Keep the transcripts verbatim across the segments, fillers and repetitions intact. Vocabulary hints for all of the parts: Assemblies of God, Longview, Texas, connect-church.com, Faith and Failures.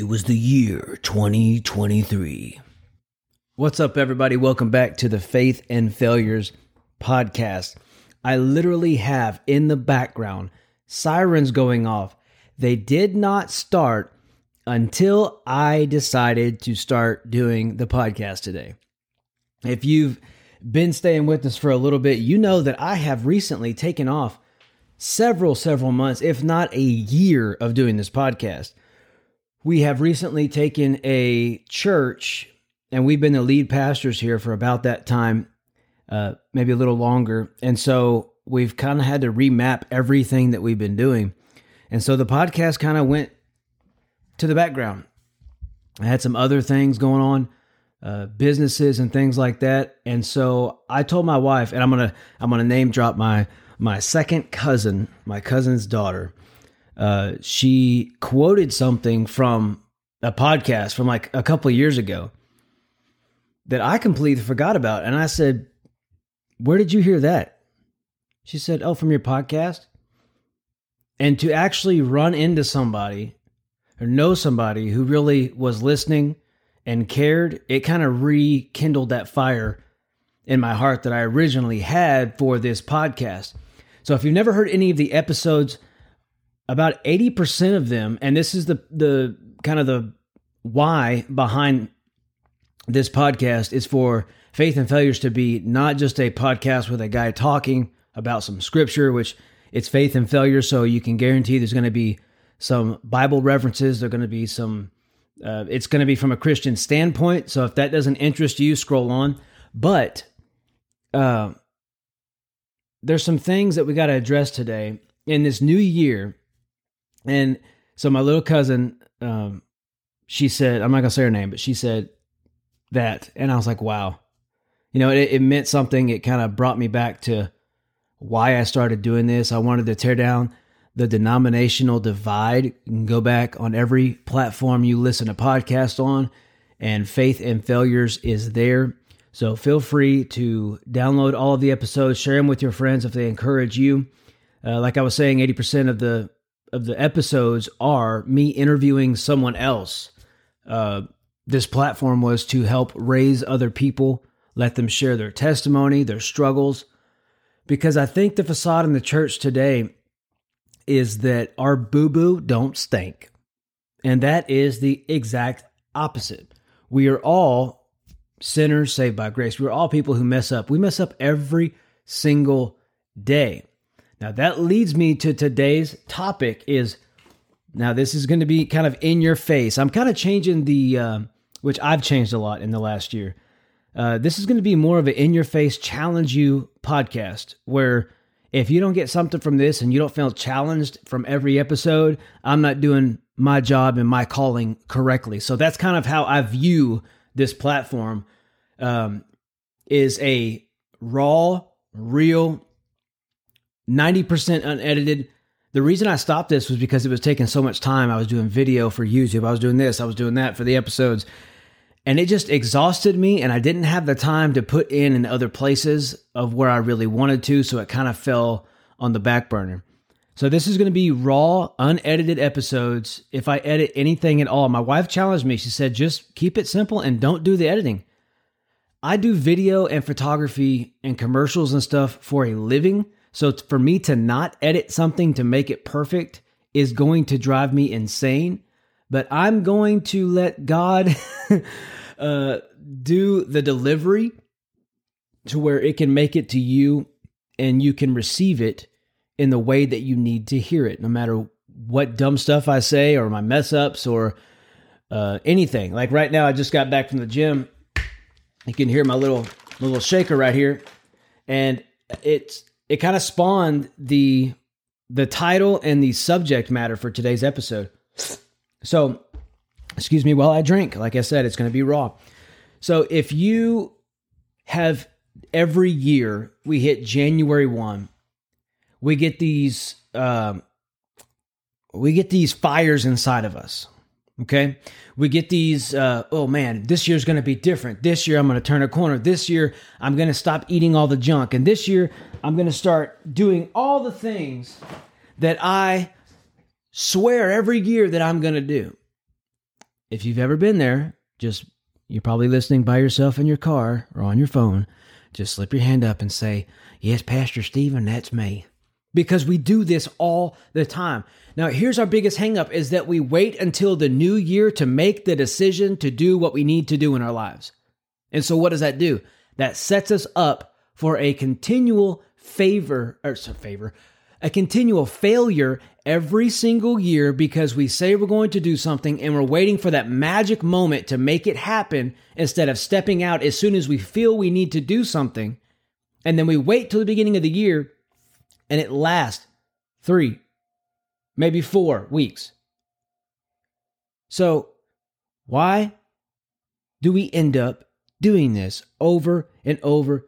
It was the year twenty twenty-three. What's up, everybody? Welcome back to the Faith and Failures podcast. I literally have in the background sirens going off. They did not start until I decided to start doing the podcast today. If you've been staying with us for a little bit, you know that I have recently taken off several, several months, if not a year, of doing this podcast. We have recently taken a church, and we've been the lead pastors here for about that time, uh, maybe a little longer. And so we've kind of had to remap everything that we've been doing. And so the podcast kind of went to the background. I had some other things going on, uh, businesses and things like that. And so I told my wife, and I'm gonna I'm gonna name drop my my second cousin, my cousin's daughter. Uh, she quoted something from a podcast from like a couple of years ago that I completely forgot about. And I said, "Where did you hear that?" She said, "Oh, from your podcast." And to actually run into somebody or know somebody who really was listening and cared, it kind of rekindled that fire in my heart that I originally had for this podcast. So if you've never heard any of the episodes, about eighty percent of them, and this is the the kind of the why behind this podcast, is for Faith and Failures to be not just a podcast with a guy talking about some scripture, which it's Faith and Failures, so you can guarantee there's going to be some Bible references. There's going to be some, uh, it's going to be from a Christian standpoint, so if that doesn't interest you, scroll on. But uh, there's some things that we got to address today in this new year. And so my little cousin, um, she said, I'm not going to say her name, but she said that. And I was like, wow, you know, it, it meant something. It kind of brought me back to why I started doing this. I wanted to tear down the denominational divide and go back on every platform you listen to podcasts on, and Faith and Failures is there. So feel free to download all of the episodes, share them with your friends if they encourage you. Uh, like I was saying, eighty percent of the of the episodes are me interviewing someone else. Uh, this platform was to help raise other people, let them share their testimony, their struggles, because I think the facade in the church today is that our boo-boo don't stink. And that is the exact opposite. We are all sinners saved by grace. We're all people who mess up. We mess up every single day. Now that leads me to today's topic is, now this is going to be kind of in your face. I'm kind of changing the, uh, which I've changed a lot in the last year. Uh, this is going to be more of an in your face, challenge you podcast, where if you don't get something from this and you don't feel challenged from every episode, I'm not doing my job and my calling correctly. So that's kind of how I view this platform, um, is a raw, real, ninety percent unedited. The reason I stopped this was because it was taking so much time. I was doing video for YouTube. I was doing this. I was doing that for the episodes. And it just exhausted me, and I didn't have the time to put in in other places of where I really wanted to, so it kind of fell on the back burner. So this is going to be raw, unedited episodes. If I edit anything at all, my wife challenged me. She said, just keep it simple and don't do the editing. I do video and photography and commercials and stuff for a living. So for me to not edit something to make it perfect is going to drive me insane, but I'm going to let God uh, do the delivery to where it can make it to you and you can receive it in the way that you need to hear it, no matter what dumb stuff I say or my mess ups or uh, anything. Like right now, I just got back from the gym. You can hear my little, little shaker right here, and it's... It kind of spawned the the title and the subject matter for today's episode. So, excuse me while I drink. Like I said, it's going to be raw. So if you have, every year we hit January first, we get these um, we get these fires inside of us. Okay, we get these. Uh, oh man, this year's going to be different. This year I'm going to turn a corner. This year I'm going to stop eating all the junk, and this year I'm going to start doing all the things that I swear every year that I'm going to do. if you've ever been there, just, you're probably listening by yourself in your car or on your phone, just slip your hand up and say, yes, Pastor Stephen, that's me. Because we do this all the time. Now, here's our biggest hangup is that we wait until the new year to make the decision to do what we need to do in our lives. And so what does that do? That sets us up for a continual favor, or favor, a continual failure every single year because we say we're going to do something and we're waiting for that magic moment to make it happen instead of stepping out as soon as we feel we need to do something. And then we wait till the beginning of the year and it lasts three, maybe four weeks. So why do we end up doing this over and over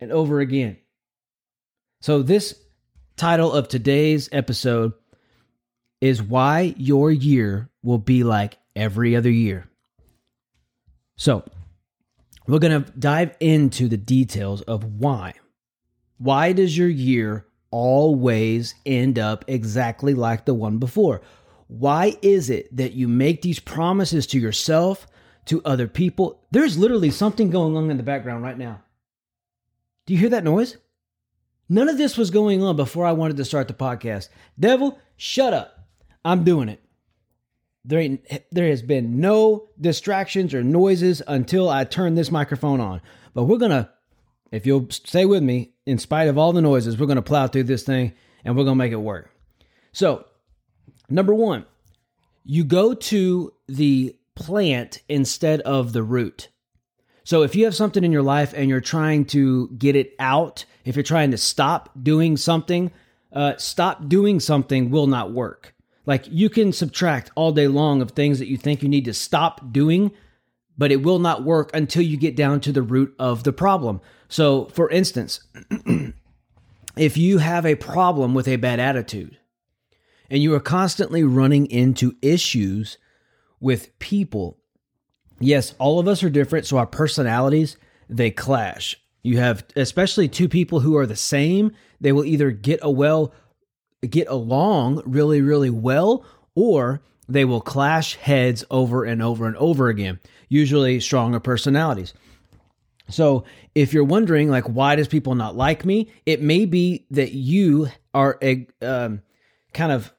and over again? So this title of today's episode is Why Your Year Will Be Like Every Other Year. So we're going to dive into the details of why. Why does your year always end up exactly like the one before? Why is it that you make these promises to yourself, to other people? There's literally something going on in the background right now. Do you hear that noise? None of this was going on before I wanted to start the podcast. Devil, shut up. I'm doing it. There ain't, there has been no distractions or noises until I turn this microphone on. But we're going to, if you'll stay with me, in spite of all the noises, we're going to plow through this thing and we're going to make it work. So, number one, you go to the plant instead of the root. So if you have something in your life and you're trying to get it out, if you're trying to stop doing something, uh, stop doing something will not work. Like you can subtract all day long of things that you think you need to stop doing, but it will not work until you get down to the root of the problem. So for instance, if you have a problem with a bad attitude and you are constantly running into issues with people, yes, all of us are different, so our personalities, they clash. You have, especially two people who are the same, they will either get a well, get along really, really well, or they will clash heads over and over and over again, usually stronger personalities. So if you're wondering, like, why does people not like me? It may be that you are a um, kind of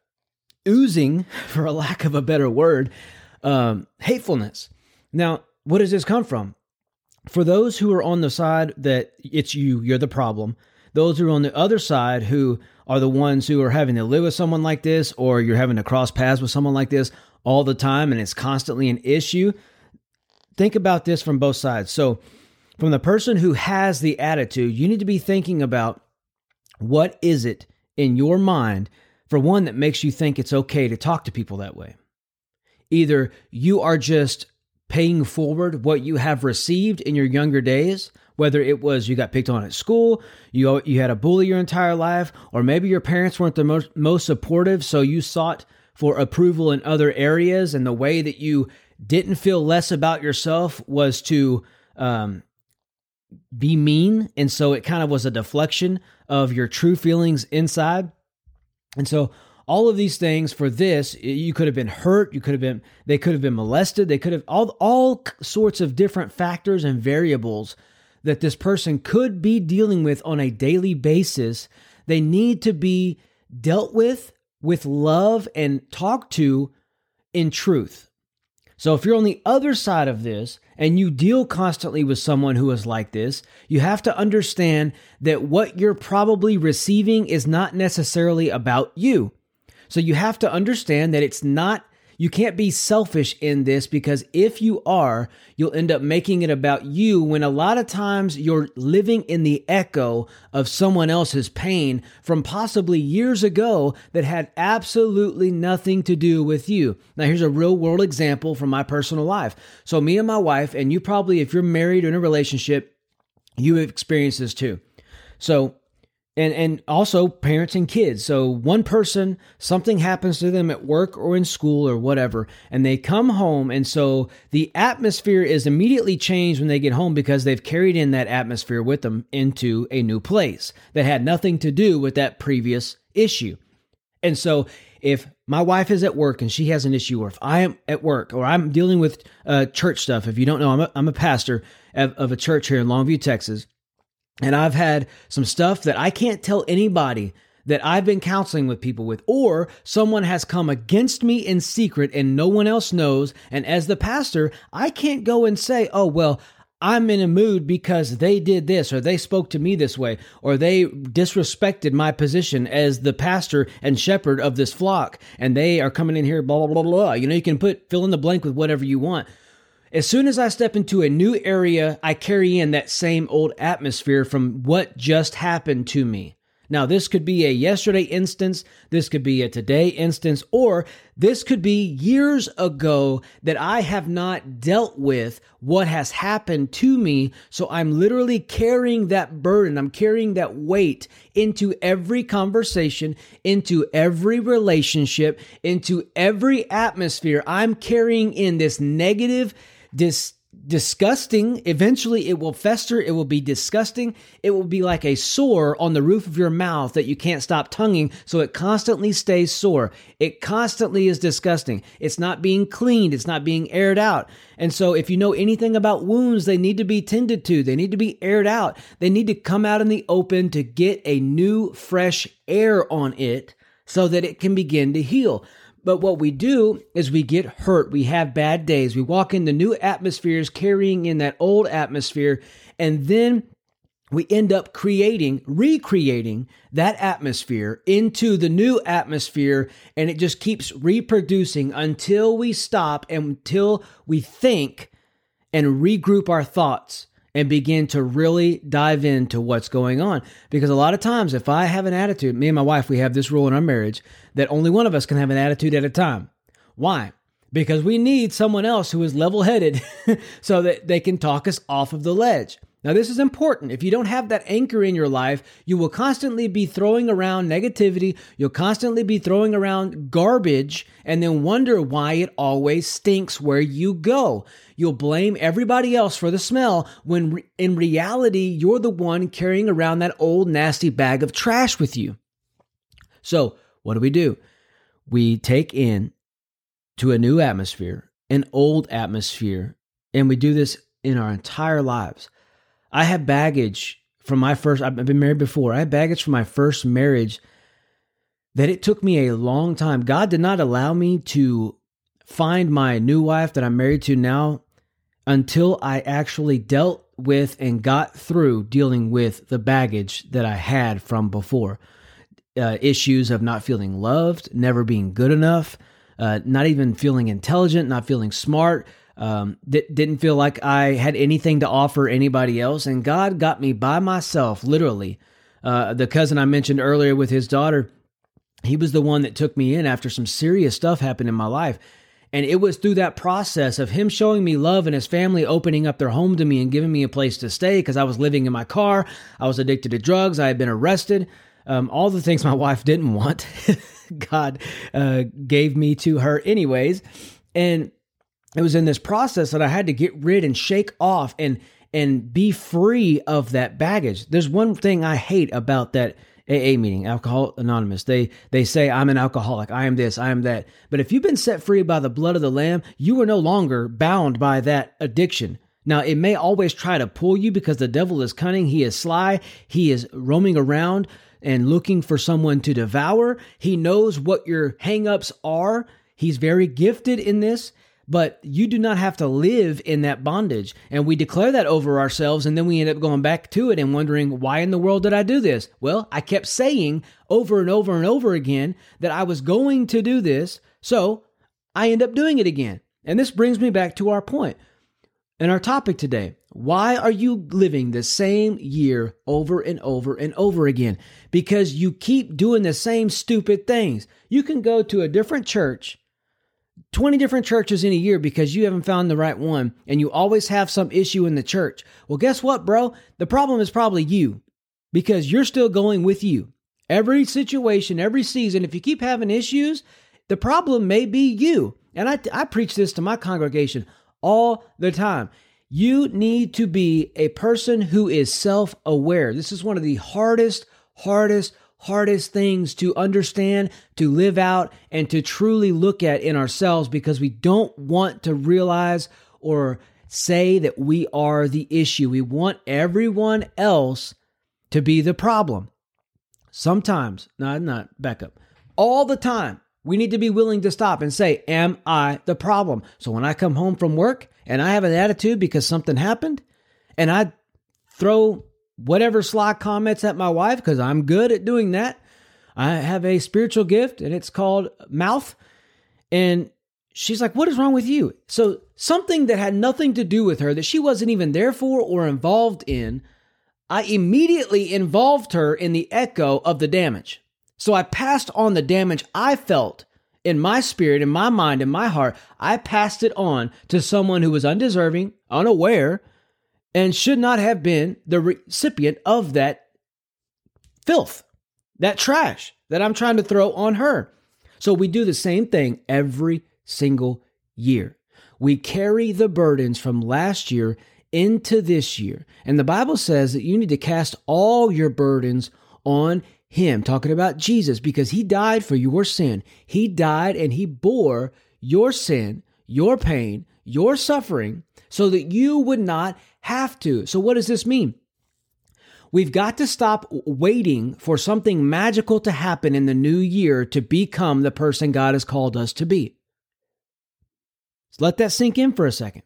oozing, for a lack of a better word, um, hatefulness. Now, what does this come from? For those who are on the side that it's you, you're the problem. Those who are on the other side who are the ones who are having to live with someone like this, or you're having to cross paths with someone like this all the time and it's constantly an issue. Think about this from both sides. So from the person who has the attitude, you need to be thinking about what is it in your mind, for one, that makes you think it's okay to talk to people that way. Either you are just paying forward what you have received in your younger days, whether it was you got picked on at school, you you had a bully your entire life, or maybe your parents weren't the most, most supportive, so you sought for approval in other areas, and the way that you didn't feel less about yourself was to um, be mean, and so it kind of was a deflection of your true feelings inside. And so all of these things, for this, you could have been hurt, you could have been, they could have been molested, they could have, all, all sorts of different factors and variables that this person could be dealing with on a daily basis. They need to be dealt with, with love, and talked to in truth. So if you're on the other side of this and you deal constantly with someone who is like this, you have to understand that what you're probably receiving is not necessarily about you. So you have to understand that it's not, you can't be selfish in this, because if you are, you'll end up making it about you when a lot of times you're living in the echo of someone else's pain from possibly years ago that had absolutely nothing to do with you. Now, here's a real world example from my personal life. So me and my wife, and you probably, if you're married or in a relationship, you have experienced this too. So And and also parents and kids. So one person, something happens to them at work or in school or whatever, and they come home. And so the atmosphere is immediately changed when they get home, because they've carried in that atmosphere with them into a new place that had nothing to do with that previous issue. And so if my wife is at work and she has an issue, or if I am at work or I'm dealing with uh, church stuff, if you don't know, I'm a, I'm a pastor of, of a church here in Longview, Texas, and I've had some stuff that I can't tell anybody that I've been counseling with people with, or someone has come against me in secret and no one else knows. And as the pastor, I can't go and say, oh, well, I'm in a mood because they did this, or they spoke to me this way, or they disrespected my position as the pastor and shepherd of this flock, and they are coming in here, blah, blah, blah, blah. You know, you can put fill in the blank with whatever you want. As soon as I step into a new area, I carry in that same old atmosphere from what just happened to me. Now, this could be a yesterday instance, this could be a today instance, or this could be years ago that I have not dealt with what has happened to me. So I'm literally carrying that burden, I'm carrying that weight into every conversation, into every relationship, into every atmosphere. I'm carrying in this negative, dis- disgusting. Eventually it will fester. It will be disgusting. It will be like a sore on the roof of your mouth that you can't stop tonguing. So it constantly stays sore. It constantly is disgusting. It's not being cleaned. It's not being aired out. And so if you know anything about wounds, they need to be tended to. They need to be aired out. They need to come out in the open to get a new, fresh air on it so that it can begin to heal. But what we do is we get hurt. We have bad days. We walk into new atmospheres, carrying in that old atmosphere. And then we end up creating, recreating that atmosphere into the new atmosphere. And it just keeps reproducing until we stop, until we think and regroup our thoughts and begin to really dive into what's going on. Because a lot of times, if I have an attitude, me and my wife, we have this rule in our marriage that only one of us can have an attitude at a time. Why? Because we need someone else who is level-headed so that they can talk us off of the ledge. Now, this is important. If you don't have that anchor in your life, you will constantly be throwing around negativity. You'll constantly be throwing around garbage and then wonder why it always stinks where you go. You'll blame everybody else for the smell when re- in reality, you're the one carrying around that old nasty bag of trash with you. So what do we do? We take in to a new atmosphere, an old atmosphere, and we do this in our entire lives. I have baggage from my first, I've been married before. I had baggage from my first marriage that it took me a long time. God did not allow me to find my new wife that I'm married to now until I actually dealt with and got through dealing with the baggage that I had from before. Uh, issues of not feeling loved, never being good enough, uh, not even feeling intelligent, not feeling smart, Um, that didn't feel like I had anything to offer anybody else. And God got me by myself, literally. Uh, the cousin I mentioned earlier with his daughter, he was the one that took me in after some serious stuff happened in my life. And it was through that process of him showing me love and his family opening up their home to me and giving me a place to stay, because I was living in my car. I was addicted to drugs. I had been arrested. Um, all the things my wife didn't want, God uh, gave me to her anyways. And it was in this process that I had to get rid and shake off and and be free of that baggage. There's one thing I hate about that A A meeting, Alcohol Anonymous. They they say, I'm an alcoholic, I am this, I am that. But if you've been set free by the blood of the Lamb, you are no longer bound by that addiction. Now, it may always try to pull you because the devil is cunning. He is sly. He is roaming around and looking for someone to devour. He knows what your hangups are. He's very gifted in this. But you do not have to live in that bondage. And we declare that over ourselves, and then we end up going back to it and wondering, why in the world did I do this? Well, I kept saying over and over and over again that I was going to do this, so I end up doing it again. And this brings me back to our point and our topic today. Why are you living the same year over and over and over again? Because you keep doing the same stupid things. You can go to a different church, twenty different churches in a year, because you haven't found the right one, and you always have some issue in the church. Well, guess what, bro? The problem is probably you, because you're still going with you. Every situation, every season, if you keep having issues, the problem may be you. And I, I preach this to my congregation all the time. You need to be a person who is self-aware. This is one of the hardest, hardest, hardest things to understand, to live out, and to truly look at in ourselves, because we don't want to realize or say that we are the issue. We want everyone else to be the problem. Sometimes, no, not back up. All the time, we need to be willing to stop and say, am I the problem? So when I come home from work and I have an attitude because something happened, and I throw whatever sly comments at my wife because I'm good at doing that. I have a spiritual gift and it's called mouth. And she's like, what is wrong with you? So something that had nothing to do with her, that she wasn't even there for or involved in, I immediately involved her in the echo of the damage. So I passed on the damage I felt in my spirit, in my mind, in my heart. I passed it on to someone who was undeserving, unaware, and should not have been the recipient of that filth, that trash that I'm trying to throw on her. So we do the same thing every single year. We carry the burdens from last year into this year. And the Bible says that you need to cast all your burdens on Him, talking about Jesus, because He died for your sin. He died and He bore your sin, your pain, your suffering, so that you would not have to. So what does this mean? We've got to stop waiting for something magical to happen in the new year to become the person God has called us to be. So let that sink in for a second.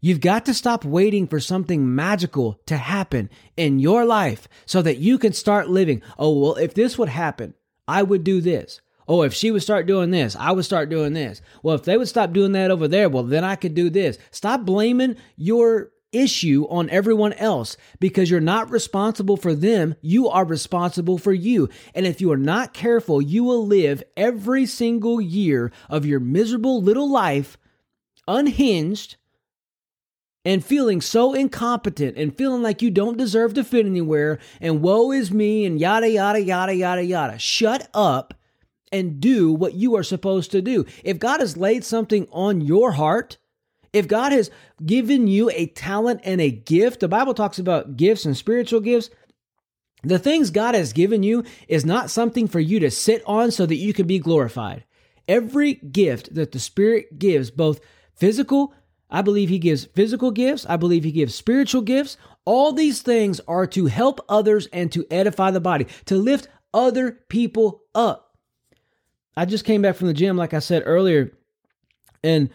You've got to stop waiting for something magical to happen in your life so that you can start living. Oh, well, if this would happen, I would do this. Oh, if she would start doing this, I would start doing this. Well, if they would stop doing that over there, well, then I could do this. Stop blaming your issue on everyone else, because you're not responsible for them. You are responsible for you. And if you are not careful, you will live every single year of your miserable little life unhinged and feeling so incompetent and feeling like you don't deserve to fit anywhere and woe is me and yada, yada, yada, yada, yada. Shut up and do what you are supposed to do. If God has laid something on your heart, if God has given you a talent and a gift, the Bible talks about gifts and spiritual gifts. The things God has given you is not something for you to sit on so that you can be glorified. Every gift that the Spirit gives, both physical, I believe He gives physical gifts, I believe He gives spiritual gifts. All these things are to help others and to edify the body, to lift other people up. I just came back from the gym, like I said earlier, and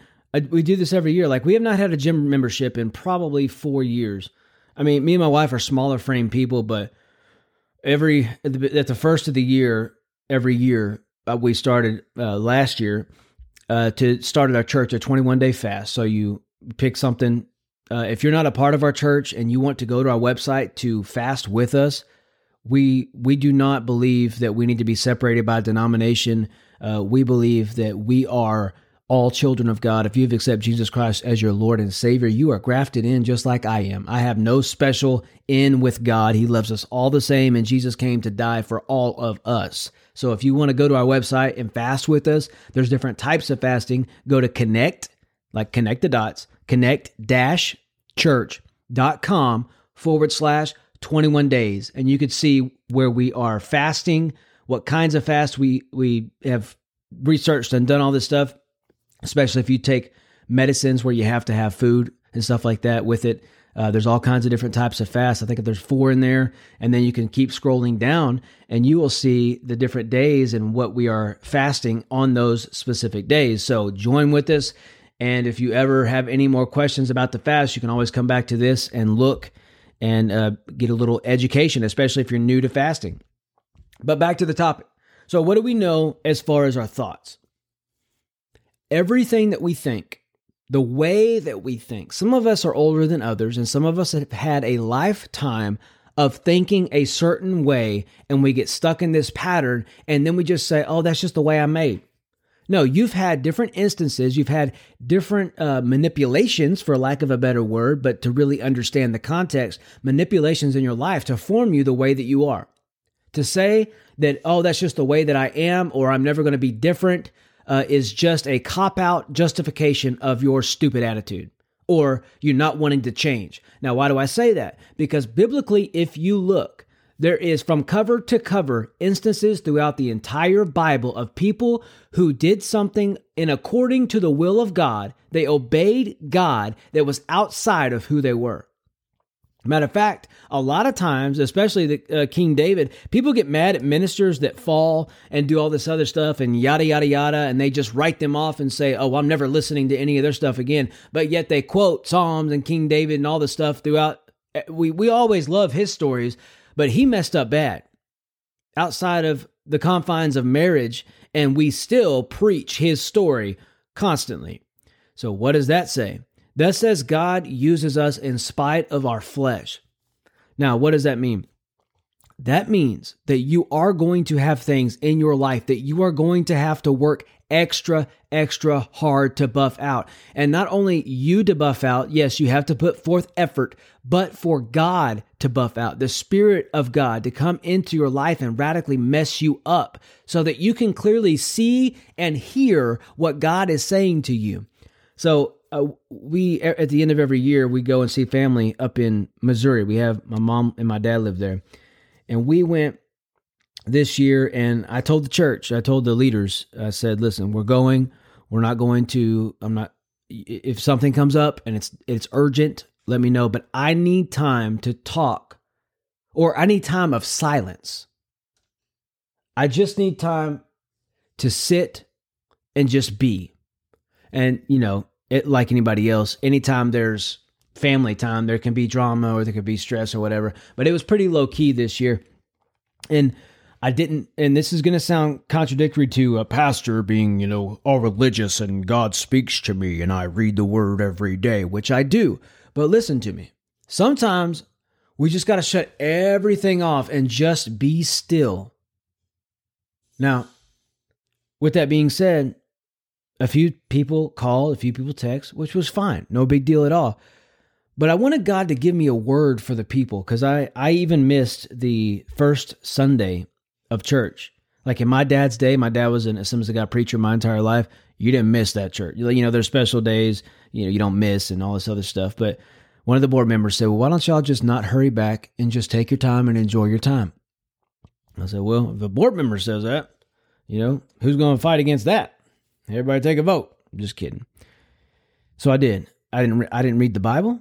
we do this every year. Like, we have not had a gym membership in probably four years. I mean, me and my wife are smaller frame people, but every at the, at the first of the year, every year uh, we started uh, last year uh, to start at our church a twenty-one day fast. So you pick something. Uh, if you're not a part of our church and you want to go to our website to fast with us, we we do not believe that we need to be separated by denomination. Uh, we believe that we are all children of God. If you've accepted Jesus Christ as your Lord and Savior, you are grafted in just like I am. I have no special in with God. He loves us all the same, and Jesus came to die for all of us. So if you want to go to our website and fast with us, there's different types of fasting. Go to connect, like connect the dots, connect dash church dot com forward slash twenty-one days. And you could see where we are fasting, what kinds of fast we, we have researched and done all this stuff. Especially if you take medicines where you have to have food and stuff like that with it. Uh, there's all kinds of different types of fasts. I think there's four in there. And then you can keep scrolling down and you will see the different days and what we are fasting on those specific days. So join with us. And if you ever have any more questions about the fast, you can always come back to this and look and uh, get a little education, especially if you're new to fasting. But back to the topic. So what do we know as far as our thoughts? Everything that we think, the way that we think, some of us are older than others, and some of us have had a lifetime of thinking a certain way, and we get stuck in this pattern, and then we just say, oh, that's just the way I'm made. No, you've had different instances. You've had different uh, manipulations, for lack of a better word, but to really understand the context, manipulations in your life to form you the way that you are. To say that, oh, that's just the way that I am, or I'm never going to be different, Uh, is just a cop-out justification of your stupid attitude or you not wanting to change. Now, why do I say that? Because biblically, if you look, There is, from cover to cover, instances throughout the entire Bible of people who did something in according to the will of God. They obeyed God that was outside of who they were. Matter of fact, a lot of times, especially the uh, King David, people get mad at ministers that fall and do all this other stuff and yada, yada, yada, and they just write them off and say, oh, I'm never listening to any of their stuff again. But yet they quote Psalms and King David and all this stuff throughout. We, we always love his stories, but he messed up bad outside of the confines of marriage, and we still preach his story constantly. So what does that say? Thus says God uses us in spite of our flesh. Now, what does that mean? That means that you are going to have things in your life that you are going to have to work extra, extra hard to buff out. And not only you to buff out, yes, you have to put forth effort, but for God to buff out, the Spirit of God to come into your life and radically mess you up so that you can clearly see and hear what God is saying to you. So, Uh, we, at the end of every year, we go and see family up in Missouri. We have my mom and my dad live there. And we went this year, and I told the church, I told the leaders, I said, listen, we're going, we're not going to, I'm not, if something comes up and it's, it's urgent, let me know, but I need time to talk, or I need time of silence. I just need time to sit and just be. And, you know, it, like anybody else, anytime there's family time, there can be drama or there could be stress or whatever. But it was pretty low key this year. And I didn't, and this is going to sound contradictory to a pastor being, you know, all religious and God speaks to me and I read the word every day, which I do. But listen to me. Sometimes we just got to shut everything off and just be still. Now, with that being said, a few people called, a few people text, which was fine. No big deal at all. But I wanted God to give me a word for the people, because I, I even missed the first Sunday of church. Like in my dad's day, my dad was an Assemblies of God preacher my entire life. You didn't miss that church. You know, there's special days, you know, you don't miss and all this other stuff. But one of the board members said, well, why don't y'all just not hurry back and just take your time and enjoy your time? I said, well, if a board member says that, you know, who's going to fight against that? Everybody take a vote. I'm just kidding. So I did. I didn't re- I didn't read the Bible.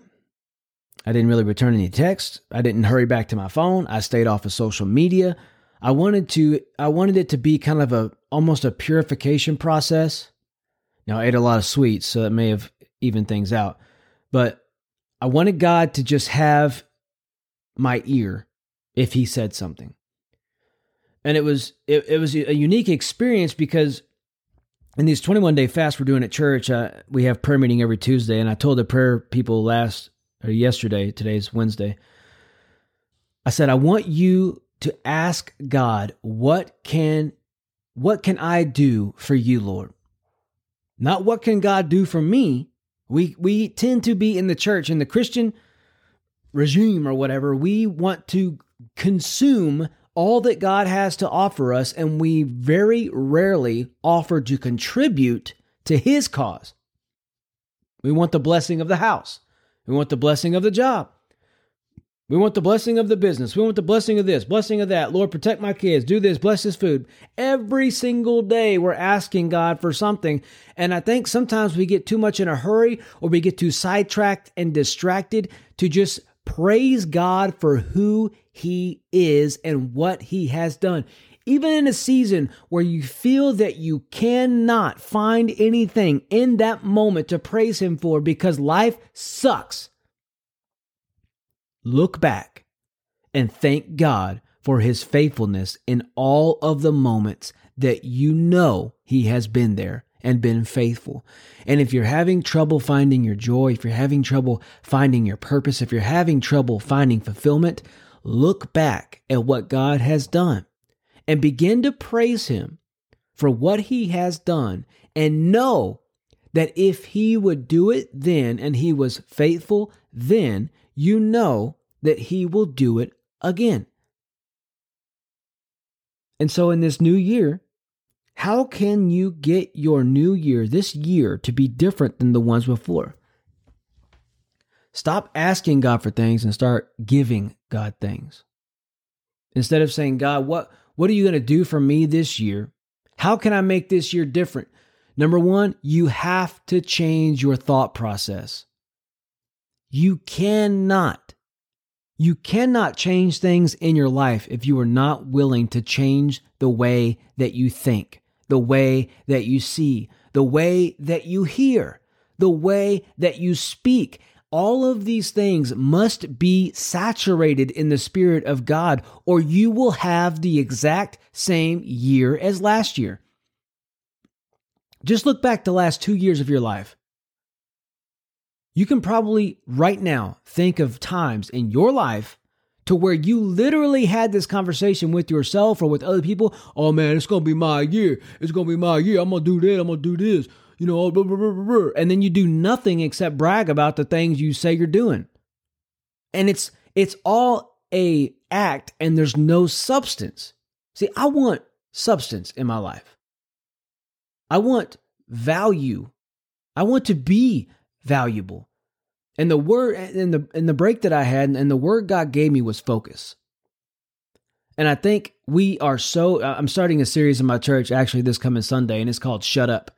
I didn't really return any text. I didn't hurry back to my phone. I stayed off of social media. I wanted to I wanted it to be kind of a almost a purification process. Now, I ate a lot of sweets, so that may have evened things out. But I wanted God to just have my ear if he said something. And it was it, it was a unique experience, because in these twenty-one day fasts we're doing at church, uh, we have prayer meeting every Tuesday, and I told the prayer people last, or yesterday, today's Wednesday, I said, I want you to ask God, what can, what can I do for you, Lord? Not what can God do for me? We, we tend to be in the church, in the Christian regime or whatever, we want to consume all that God has to offer us, and we very rarely offer to contribute to his cause. We want the blessing of the house. We want the blessing of the job. We want the blessing of the business. We want the blessing of this, blessing of that. Lord, protect my kids. Do this. Bless this food. Every single day we're asking God for something, and I think sometimes we get too much in a hurry, or we get too sidetracked and distracted to just praise God for who he is and what he has done. Even in a season where you feel that you cannot find anything in that moment to praise him for because life sucks, look back and thank God for his faithfulness in all of the moments that you know he has been there and been faithful. And if you're having trouble finding your joy, if you're having trouble finding your purpose, if you're having trouble finding fulfillment, look back at what God has done and begin to praise him for what he has done, and know that if he would do it then and he was faithful then, you know that he will do it again. And so in this new year, how can you get your new year, this year, to be different than the ones before? Stop asking God for things and start giving God things. Instead of saying, God, what, what are you going to do for me this year? How can I make this year different? Number one, you have to change your thought process. You cannot, you cannot change things in your life if you are not willing to change the way that you think, the way that you see, the way that you hear, the way that you speak. All of these things must be saturated in the Spirit of God, or you will have the exact same year as last year. Just look back the last two years of your life. You can probably right now think of times in your life to where you literally had this conversation with yourself or with other people. Oh man, it's going to be my year. It's going to be my year. I'm going to do that. I'm going to do this. You know, blah, blah, blah, blah. And then you do nothing except brag about the things you say you're doing. And it's it's all a act and there's no substance. See, I want substance in my life. I want value. I want to be valuable. And the word in the in the break that I had and the word God gave me was focus. And I think we are so I'm starting a series in my church actually this coming Sunday, and it's called Shut Up.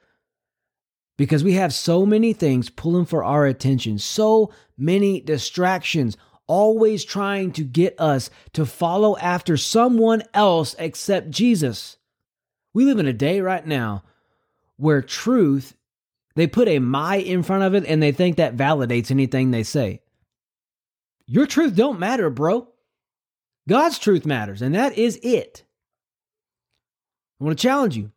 Because we have so many things pulling for our attention, so many distractions, always trying to get us to follow after someone else except Jesus. We live in a day right now where truth, they put a my in front of it and they think that validates anything they say. Your truth don't matter, bro. God's truth matters, and that is it. I want to challenge you.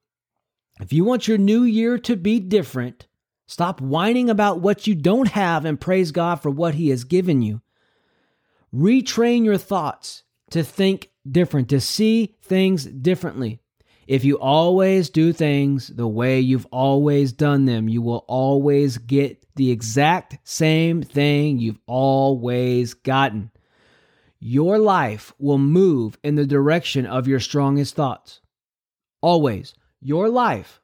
If you want your new year to be different, stop whining about what you don't have and praise God for what He has given you. Retrain your thoughts to think different, to see things differently. If you always do things the way you've always done them, you will always get the exact same thing you've always gotten. Your life will move in the direction of your strongest thoughts. Always. Your life,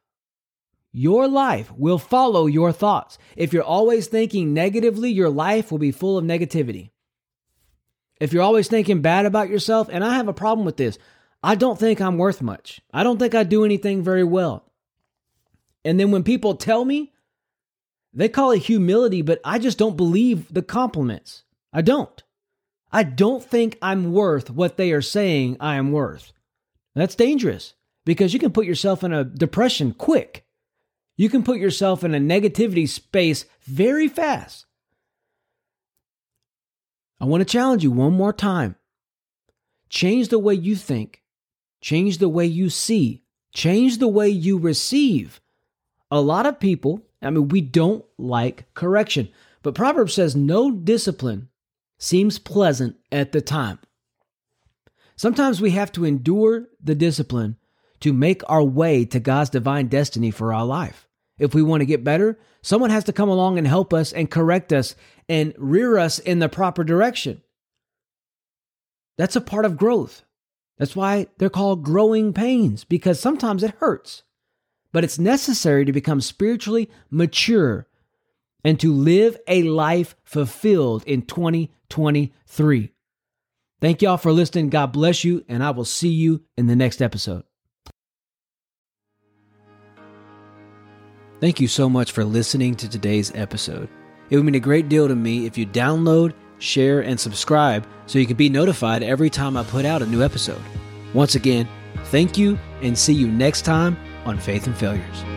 your life will follow your thoughts. If you're always thinking negatively, your life will be full of negativity. If you're always thinking bad about yourself, and I have a problem with this, I don't think I'm worth much. I don't think I do anything very well. And then when people tell me, they call it humility, but I just don't believe the compliments. I don't. I don't think I'm worth what they are saying I am worth. That's dangerous. Because you can put yourself in a depression quick. You can put yourself in a negativity space very fast. I want to challenge you one more time. Change the way you think. Change the way you see. Change the way you receive. A lot of people, I mean, we don't like correction. But Proverbs says no discipline seems pleasant at the time. Sometimes we have to endure the discipline to make our way to God's divine destiny for our life. If we want to get better, someone has to come along and help us and correct us and rear us in the proper direction. That's a part of growth. That's why they're called growing pains, because sometimes it hurts, but it's necessary to become spiritually mature and to live a life fulfilled in twenty twenty-three. Thank y'all for listening. God bless you, and I will see you in the next episode. Thank you so much for listening to today's episode. It would mean a great deal to me if you download, share, and subscribe so you can be notified every time I put out a new episode. Once again, thank you and see you next time on Faith and Failures.